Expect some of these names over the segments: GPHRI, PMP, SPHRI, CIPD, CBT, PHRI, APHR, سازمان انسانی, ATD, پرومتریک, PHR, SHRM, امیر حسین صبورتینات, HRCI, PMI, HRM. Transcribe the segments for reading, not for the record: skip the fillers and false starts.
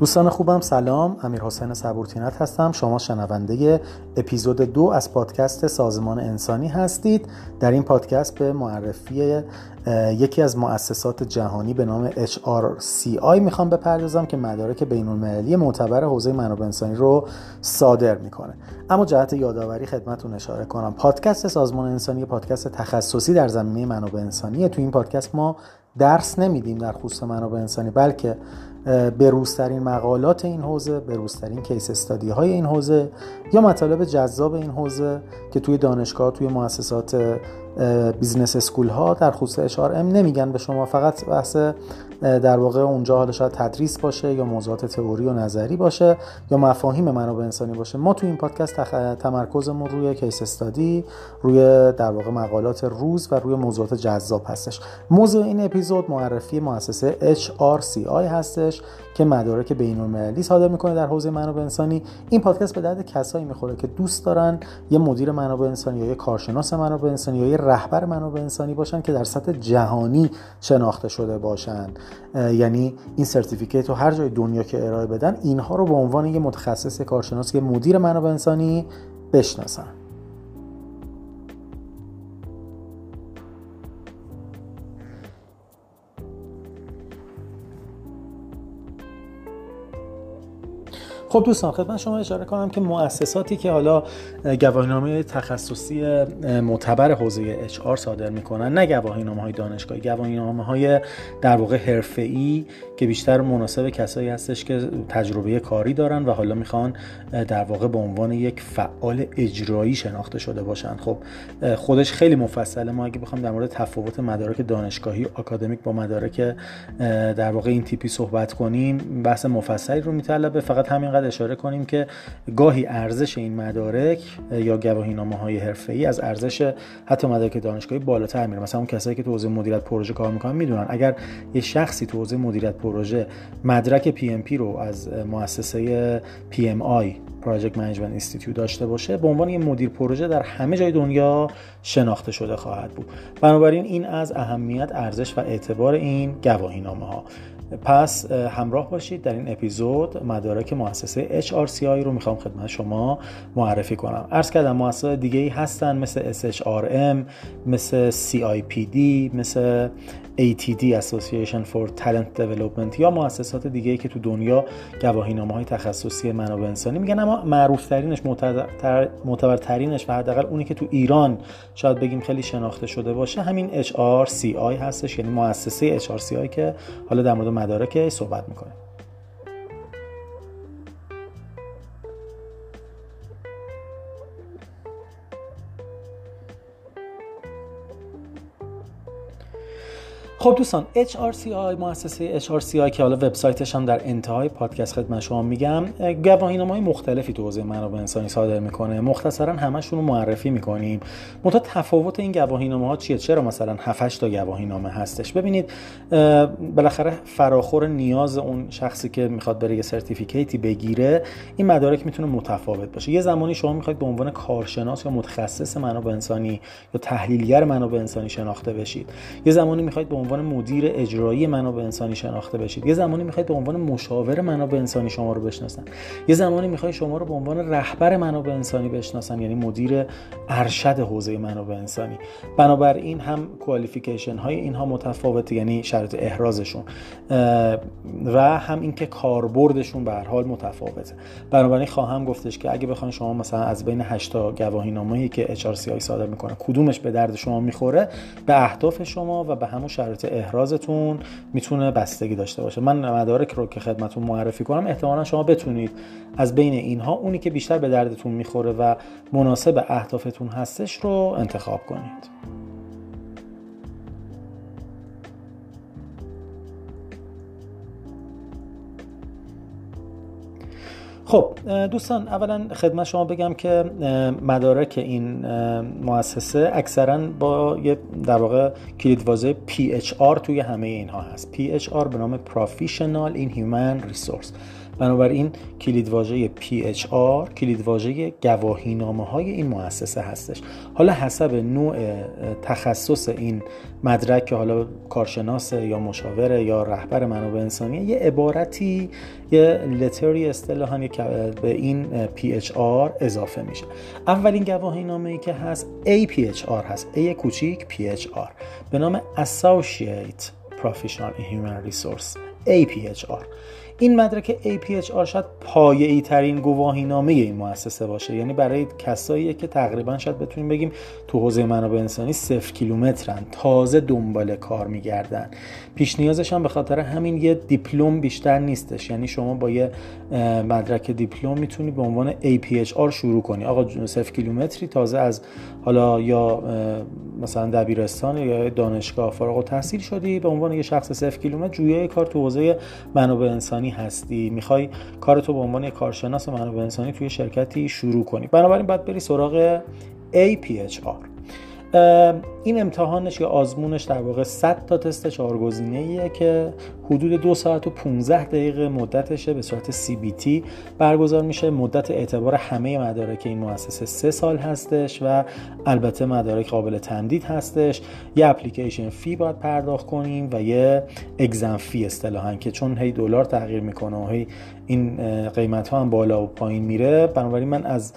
دوستان خوبم سلام، امیر حسین صبورتینات هستم. شما شنونده اپیزود 2 از پادکست سازمان انسانی هستید. در این پادکست به معرفی یکی از مؤسسات جهانی به نام HRCI میخوام بپردازم که مدارک بین‌المللی معتبر حوزه منابع انسانی رو صادر میکنه. اما جهت یادآوری خدمتتون اشاره کنم، پادکست سازمان انسانی پادکست تخصصی در زمینه منابع انسانیه. تو این پادکست ما درس نمیدیم در خصوص منابع انسانی، بلکه بروزترین مقالات این حوزه، بروزترین کیس استادی های این حوزه یا مطالب جذاب این حوزه که توی دانشگاه، توی مؤسسات بیزنس اسکول ها در خصوص HRM نمیگن به شما. فقط بحث در واقع اونجا حالا شاید تدریس باشه یا موضوعات تئوری و نظری باشه یا مفاهیم منابع انسانی باشه. ما توی این پادکست تمرکزمون روی کیس استادی، روی در واقع مقالات روز و روی موضوعات جذاب هستش. موضوع این اپیزود معرفی مؤسسه HRCI هستش که مدارک بین‌المللی صادر میکنه در حوزه منابع انسانی. این پادکست به درد کسایی میخوره که دوست دارن یه مدیر منابع انسانی یا یه کارشناس منابع انسانی یا یه رهبر منابع انسانی باشن که در سطح جهانی شناخته شده باشن. یعنی این سرتیفیکیت رو هر جای دنیا که ارائه بدن، اینها رو به عنوان یه متخصص، کارشناس، یه مدیر منابع انسانی بشناسن. خب دوستان، خدمت شما اشاره کنم که مؤسساتی که حالا گواهینامه تخصصی معتبر حوزه HR صادر میکنن، نه گواهینامه‌های دانشگاهی، گواهینامه‌های در واقع حرفه‌ای که بیشتر مناسب کسایی هستش که تجربه کاری دارن و حالا میخوان در واقع به عنوان یک فعال اجرایی شناخته شده باشن. خب خودش خیلی مفصله. ما اگه بخوام در مورد تفاوت مدارک دانشگاهی و آکادمیک با مدارک در واقع این تیپی صحبت کنیم، بحث مفصلی رو میطلبه. فقط همین اشاره کنیم که گاهی ارزش این مدارک یا گواهینامه‌های حرفه‌ای از ارزش حتی مدارک دانشگاهی بالاتر میره. مثلا اون کسایی که تو حوزه مدیریت پروژه کار میکنن میدونن اگر یه شخصی تو حوزه مدیریت پروژه مدرک PMP رو از مؤسسه PMI Project Management Institute داشته باشه، به عنوان یه مدیر پروژه در همه جای دنیا شناخته شده خواهد بود. بنابراین این از اهمیت، ارزش و اعتبار این گواهینامه‌ها. پس همراه باشید در این اپیزود. مدارک مؤسسه HRCI رو میخوام خدمت شما معرفی کنم. عرض کردم مؤسسات دیگه‌ای هستن مثل SHRM، مثل CIPD، مثل ATD Association for Talent Development یا مؤسسات دیگه‌ای که تو دنیا گواهینامه‌های تخصصی منابع انسانی میگن. اما معروف‌ترینش، معتبرترینش و حداقل اونی که تو ایران شاید بگیم خیلی شناخته شده باشه، همین HRCI هستش، یعنی مؤسسه HRCI که حالا در مورد مدارک صحبت میکنه. خب دوستان، HRCI، مؤسسه HRCI که حالا وبسایتش هم در انتهای پادکست خدمت شما میگم، گواهینامه‌های مختلفی تو حوزه منابع انسانی صادر میکنه. مختصرا همشون رو معرفی میکنیم. منتها تفاوت این گواهینامه‌ها چیه؟ چرا مثلا 7-8 تا گواهینامه هستش؟ ببینید بالاخره فراخور نیاز اون شخصی که میخواد بره یه سرتیفیکیتی بگیره، این مدارک میتونه متفاوت باشه. یه زمانی شما میخواید به عنوان کارشناس یا متخصص منابع انسانی یا تحلیلگر منابع انسانی شناخته بشید. یه زمانی میخواید به عنوان مدیر اجرایی منابع انسانی شناخته بشید. یه زمانی میخواید به عنوان مشاور منابع انسانی شما رو بشناسن. یه زمانی میخواید شما رو به عنوان رهبر منابع انسانی بشناسن، یعنی مدیر ارشد حوزه منابع انسانی. بنابراین هم کوالیفیکیشن های اینها متفاوته، یعنی شرط احرازشون و هم اینکه کاربردشون به هر حال متفاوته. بنابراین خواهم گفتش که اگه بخواید شما مثلا از بین 8 تا گواهینامه‌ای که HRCI صادر میکنه کدومش به درد شما میخوره، به اهداف شما و به همون احرازتون میتونه بستگی داشته باشه. من مدارک رو که خدمتتون معرفی کنم، احتمالا شما بتونید از بین اینها اونی که بیشتر به دردتون میخوره و مناسب اهدافتون هستش رو انتخاب کنید. خب دوستان، اولا خدمت شما بگم که مدارک این مؤسسه اکثرا با یه در واقع کلیدواژه PHR توی همه اینها هست. PHR به نام Professional in Human Resource. بنابراین کلیدواژه PHR کلیدواژه گواهینامه‌های این مؤسسه هستش. حالا حسب نوع تخصص این مدرک که حالا کارشناسه یا مشاوره یا رهبر منابع انسانی، یه عبارتی یه لتری اصطلاحاً به این PHR اضافه میشه. اولین گواهینامه‌ای که هست APHR هست، A کوچیک PHR به نام Associate Professional in Human Resource APHR. این مدرک APHR شاید پایه‌ای ترین گواهینامه این مؤسسه باشه، یعنی برای کساییه که تقریبا شاید بتونیم بگیم تو حوزه منابع انسانی 0 کیلومترن، تازه دنبال کار میگردن. پیش نیازش هم به خاطر همین یه دیپلم بیشتر نیستش، یعنی شما با یه مدرک دیپلم میتونی به عنوان APHR شروع کنی. آقا 0 کیلومتری تازه از حالا یا مثلا دبیرستان یا دانشگاه فارغ التحصیل شدی، به عنوان یه شخص 0 کیلومتر جویای کار تو حوزه منابع انسانی هستی، میخوای کارتو به عنوان کارشناس منابع انسانی توی شرکتی شروع کنی، بنابراین باید بری سراغ APHR. این امتحانش یا آزمونش در واقع 100 تا تست 4 گزینه‌ایه که حدود 2 ساعت و 15 دقیقه مدتشه، به صورت CBT برگزار میشه. مدت اعتبار همه مدارک این مؤسسه 3 سال هستش و البته مدارک قابل تمدید هستش. یه اپلیکیشن فی باید پرداخت کنیم و یه اگزم فی اصطلاحاً، که چون هی دلار تغییر میکنه و هی این قیمت ها هم بالا و پایین میره، بنابراین من از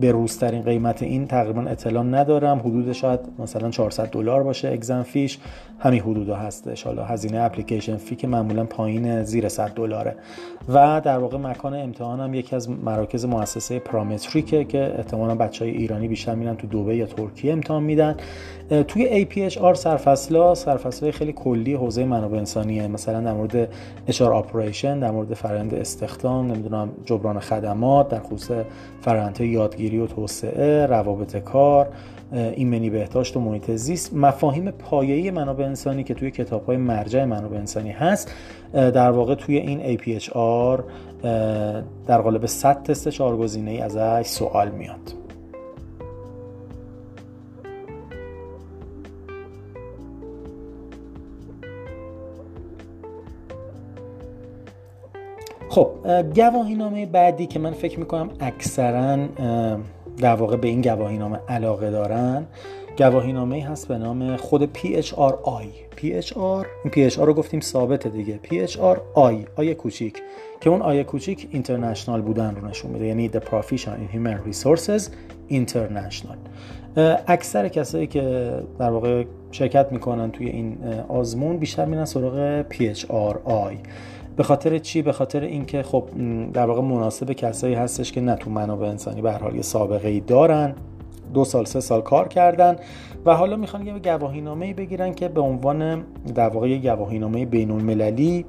به روزترین قیمت این تقریبا اطلاع ندارم، حدود شاید مثلا $400 باشه اگزم فیش، همین حدودا هستش. حالا هزینه اپلیکیشن فی که معمولا پایین زیر $100 و در واقع مکان امتحان هم یکی از مراکز مؤسسه پرومتریک که احتمالاً بچهای ایرانی بیشتر میرن تو دبی یا ترکیه امتحان میدن. توی APHR سرفصل‌های خیلی کلی حوزه منابع انسانیه، مثلا در مورد HR اپریشن، در مورد فرآیند استخدام، نمیدونم جبران خدمات، در خصوص فرآیندهای یادگیری و توسعه، روابط کار، ایمنی بهداشت و محیط زیست، مفاهیم پایه‌ای منابع انسانی که توی کتاب‌های مرجع منابع انسانی هست، در واقع توی این APHR در قالب 100 تست 4 گزینه‌ای ازش سوال میاد. خب گواهینامه بعدی که من فکر میکنم اکثرا در واقع به این گواهینامه علاقه دارن، گواهینامه‌ای هست به نام خود PHRI. PHR رو گفتیم ثابته دیگه، PHRI آیه کوچیک، که اون آیه کوچیک اینترنشنال بودن رو نشون میده، یعنی The Profession in Human Resources International. اکثر کسایی که در واقع شرکت میکنن توی این آزمون بیشتر میرن سراغ PHRI. به خاطر چی؟ به خاطر اینکه خب در واقع مناسب کسایی هستش که نه تو منابع انسانی به هر حال یه سابقه‌ای دارن، 2 سال 3 سال کار کردن و حالا میخوان یه گواهینامه‌ای بگیرن که به عنوان در واقع یه گواهینامه بین‌المللی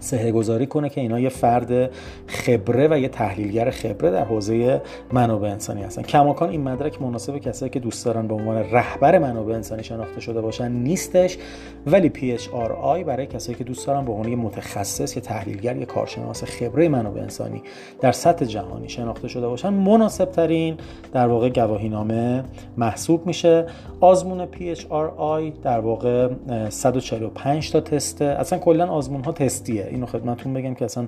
سه‌گذاری کنه که اینا یه فرد خبره و یه تحلیلگر خبره در حوزه منابع انسانی هستن. کماکان این مدرک مناسب کسایی که دوست دارن به عنوان رهبر منابع انسانی شناخته شده باشن نیستش، ولی PHRI برای کسایی که دوست دارن به عنوان یه متخصص، یه تحلیلگر، یه کارشناس خبره منابع انسانی در سطح جهانی شناخته شده باشن مناسب ترین در واقع گواهینامه محسوب میشه. آزمون PHRI در واقع 145 تا تست، اصلا کلا آزمون ها تستیه، اینو خدمتتون بگم که اصلا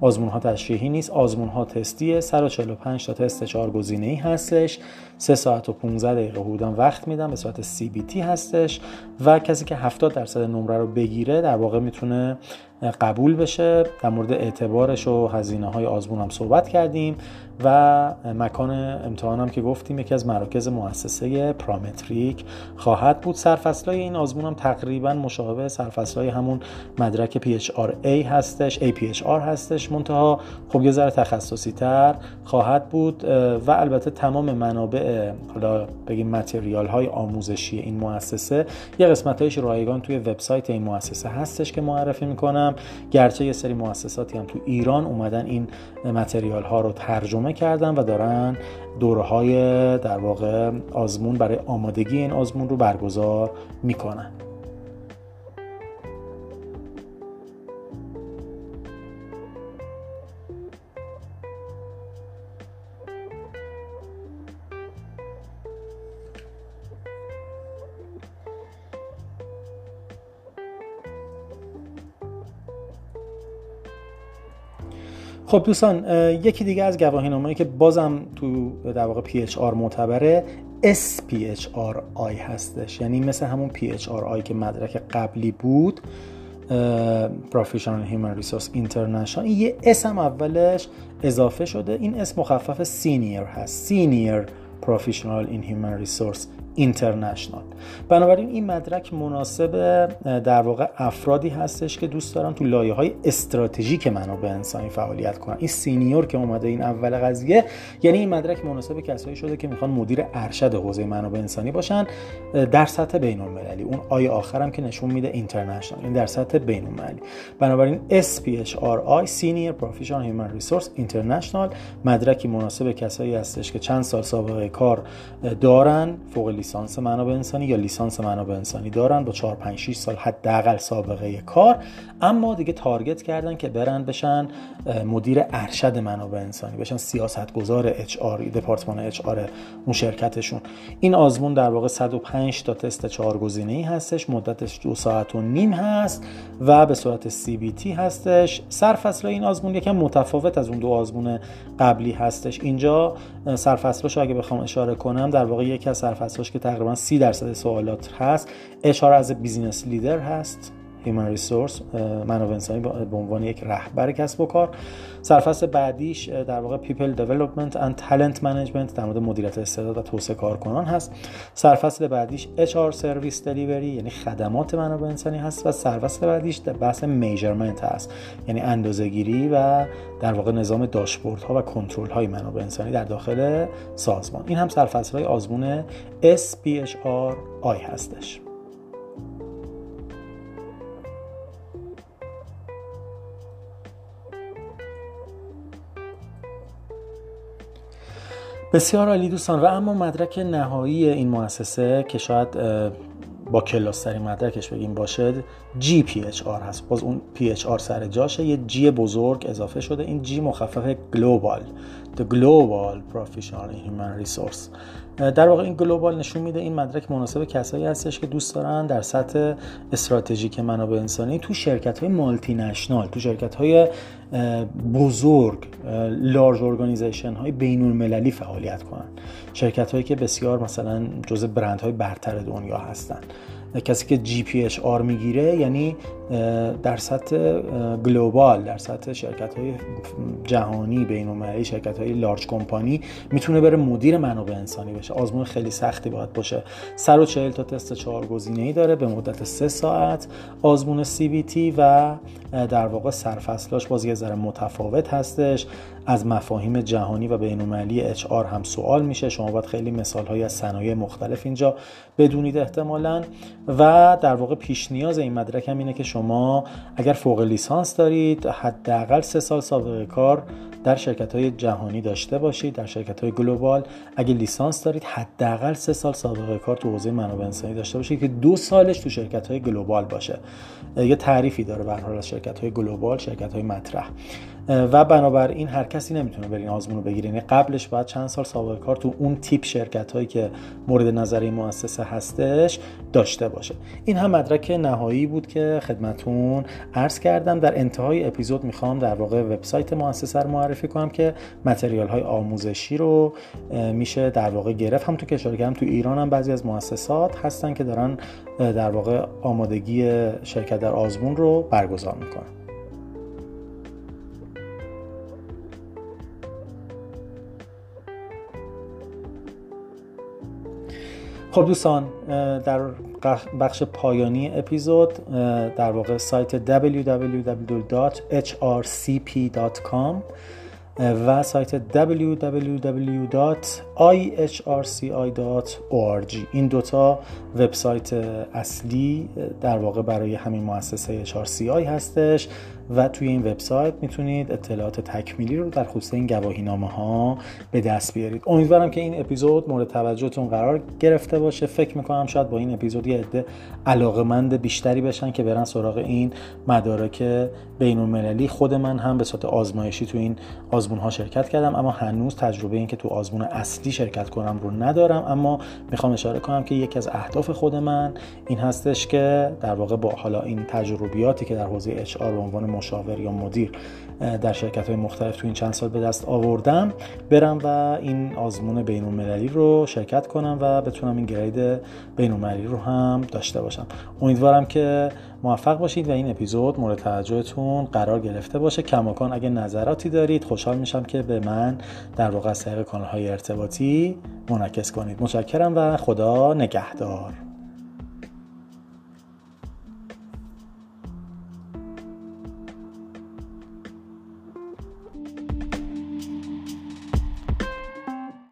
آزمون‌ها تشریحی نیست، آزمون‌ها تستیه. 145 تا تست 4 گزینه‌ای هستش، 3 ساعت و 15 دقیقه حدوداً وقت میدم، به صورت CBT هستش و کسی که 70% نمره رو بگیره در واقع میتونه قبول بشه. در مورد اعتبارش و هزینه‌های آزمون هم صحبت کردیم و مکان امتحان هم که گفتیم یکی از مراکز مؤسسه پرومتریک خواهد بود. سرفصلای این آزمون هم تقریبا مشابه سرفصلای همون مدرک PHRA هستش، APHR هستش، منتها خب یه ذره تخصصی تر خواهد بود و البته تمام منابع حالا بگیم متریال های آموزشی این مؤسسه، یه قسمتایش رایگان توی وبسایت این مؤسسه هستش که معرفی می‌کنم، گرچه یه سری مؤسساتی هم تو ایران اومدن این متریال ها رو ترجمه کردن و دارن دوره‌های در واقع آزمون برای آمادگی این آزمون رو برگزار میکنن. خب دوستان، یکی دیگه از گواهینامه‌هایی که بازم تو در واقع PHR معتبره SPHRI هستش، یعنی مثل همون PHRI که مدرک قبلی بود، Professional Human Resource International، این یه اسم اولش اضافه شده. این اسم مخفف Senior هست، Senior Professional in Human Resource International. بنابراین این مدرک مناسب در واقع افرادی هستش که دوست دارن تو لایه‌های استراتژیک منابع انسانی فعالیت کنن. این سینیور که اومده این اول قضیه، یعنی این مدرک مناسب کسایی شده که میخوان مدیر ارشد حوزه منابع انسانی باشن در سطح بین‌المللی. اون آی آخرم که نشون میده اینترنشنال، این در سطح بین‌المللی. بنابراین SPHRI Senior Professional Human Resource International مدرکی مناسب کسایی هستش که چند سال سابقه کار دارن، فوق لیسانس منابع انسانی یا لیسانس منابع انسانی دارن، با 4 5 6 سال حداقل سابقه کار، اما دیگه تارگت کردن که برن بشن مدیر ارشد منابع انسانی، بشن سیاستگزار اچ آر، دپارتمان اچ آر اون شرکتشون. این آزمون در واقع 105 تا تست 4 گزینه‌ای هستش، مدتش 2 ساعت و نیم هست و به صورت سی بی تی هستش. سرفصلای این آزمون یکم متفاوت از اون دو آزمون قبلی هستش. اینجا سرفصلش اگه بخوام اشاره کنم، در واقع یکی از سرفصل‌هاش که تقریبا 30% سوالات هست، اشاره از بیزینس لیدر هست، هیومن ریسورس، منابع انسانی به عنوان یک رهبر کسب و کار. سرفصل بعدیش در واقع پیپل دیولپمنت اند تالنت منیجمنت، در مورد مدیریت استعداد و توسعه کارکنان هست. سرفصل بعدیش اچ آر سرویس دلیوری، یعنی خدمات منابع انسانی هست. و سرفصل بعدیش بحث میجرمنت هست، یعنی اندازه‌گیری و در واقع نظام داشبوردها و کنترل‌های منابع انسانی در داخل سازمان. این هم سرفصل‌های آزمون SPHRI هستش. بسیار عالی دوستان. و اما مدرک نهایی این مؤسسه که شاید با کلاس‌ترین مدرکش بگیم باشه GPHR هست. باز اون PHR سر جاشه، یه جی بزرگ اضافه شده. این جی مخفف گلوبال، The Global Professional Human Resource. در واقع این گلوبال نشون میده این مدرک مناسب کسایی هستش که دوست دارن در سطح استراتژیک منابع انسانی تو شرکت‌های مالتی نشنال، تو شرکت‌های بزرگ، لارج اورگانایزیشن های بین‌المللی فعالیت کنن، شرکت‌هایی که بسیار مثلا جزء برندهای برتر دنیا هستن. کسی که GPHR میگیره یعنی در سطح گلوبال، در سطح شرکت‌های جهانی بین‌المللی، شرکت‌های لارج کمپانی میتونه بره مدیر منابع انسانی بشه. آزمون خیلی سختی باید باشه. 140 تا تست 4 گزینه‌ای داره به مدت 3 ساعت آزمون CBT و در واقع سرفصلاش باز یه ذره متفاوت هستش. از مفاهیم جهانی و بین‌المللی HR هم سوال میشه. شما باید خیلی مثال‌هایی از صنایع مختلف اینجا بدونید احتمالاً. و در واقع پیش نیاز این مدرک هم اینه که شما اگر فوق لیسانس دارید، حداقل 3 سال سابقه کار در شرکت‌های جهانی داشته باشید، در شرکت‌های گلوبال. اگه لیسانس دارید، حداقل 3 سال سابقه کار تو حوزه منابع انسانی داشته باشید که 2 سالش تو شرکت‌های گلوبال باشه. یه تعریفی داره به هر حال از شرکت‌های گلوبال، شرکت‌های مطرح. و بنابراین هر کسی نمیتونه برین آزمون رو بگیره، یعنی قبلش باید چند سال سابقه کار تو اون تیپ شرکت‌هایی که مورد نظر مؤسسه هستش داشته باشه. این هم مدرک نهایی بود که خدمتون عرض کردم. در انتهای اپیزود میخوام در واقع وبسایت مؤسسه رو معرفی کنم که متریال‌های آموزشی رو میشه در واقع گرفت. هم تو کشور هم تو ایران هم بعضی از مؤسسات هستن که دارن در واقع آمادگی شرکت در آزمون رو برگزار میکنن. خب دوستان، در بخش پایانی اپیزود در واقع سایت www.hrcip.com و سایت www.ihrci.org، این دوتا وبسایت اصلی در واقع برای همین مؤسسه HRCI هستش و توی این وبسایت میتونید اطلاعات تکمیلی رو در خصوص این گواهینامه‌ها به دست بیارید. امیدوارم که این اپیزود مورد توجهتون قرار گرفته باشه. فکر میکنم شاید با این اپیزود یه عده علاقه‌مند بیشتری بشن که برن سراغ این مدارک بین‌المللی. خود من هم به صورت آزمایشی تو این آزمون‌ها شرکت کردم، اما هنوز تجربه این که تو آزمون اصلی شرکت کنم رو ندارم. اما میخوام اشاره کنم که یکی از اهداف خود من این هستش که در واقع با حالا این تجربیاتی که در حوزه HR به عنوان مشاور یا مدیر در شرکت‌های مختلف تو این چند سال به دست آوردم برم و این آزمون بین‌المللی رو شرکت کنم و بتونم این گرید بین‌المللی رو هم داشته باشم. امیدوارم که موفق باشید و این اپیزود مورد توجهتون قرار گرفته باشه. کماکان اگه نظراتی دارید خوشحال میشم که به من در واقع از طریق کانال‌های ارتباطی منعکس کنید. متشکرم و خدا نگهدار.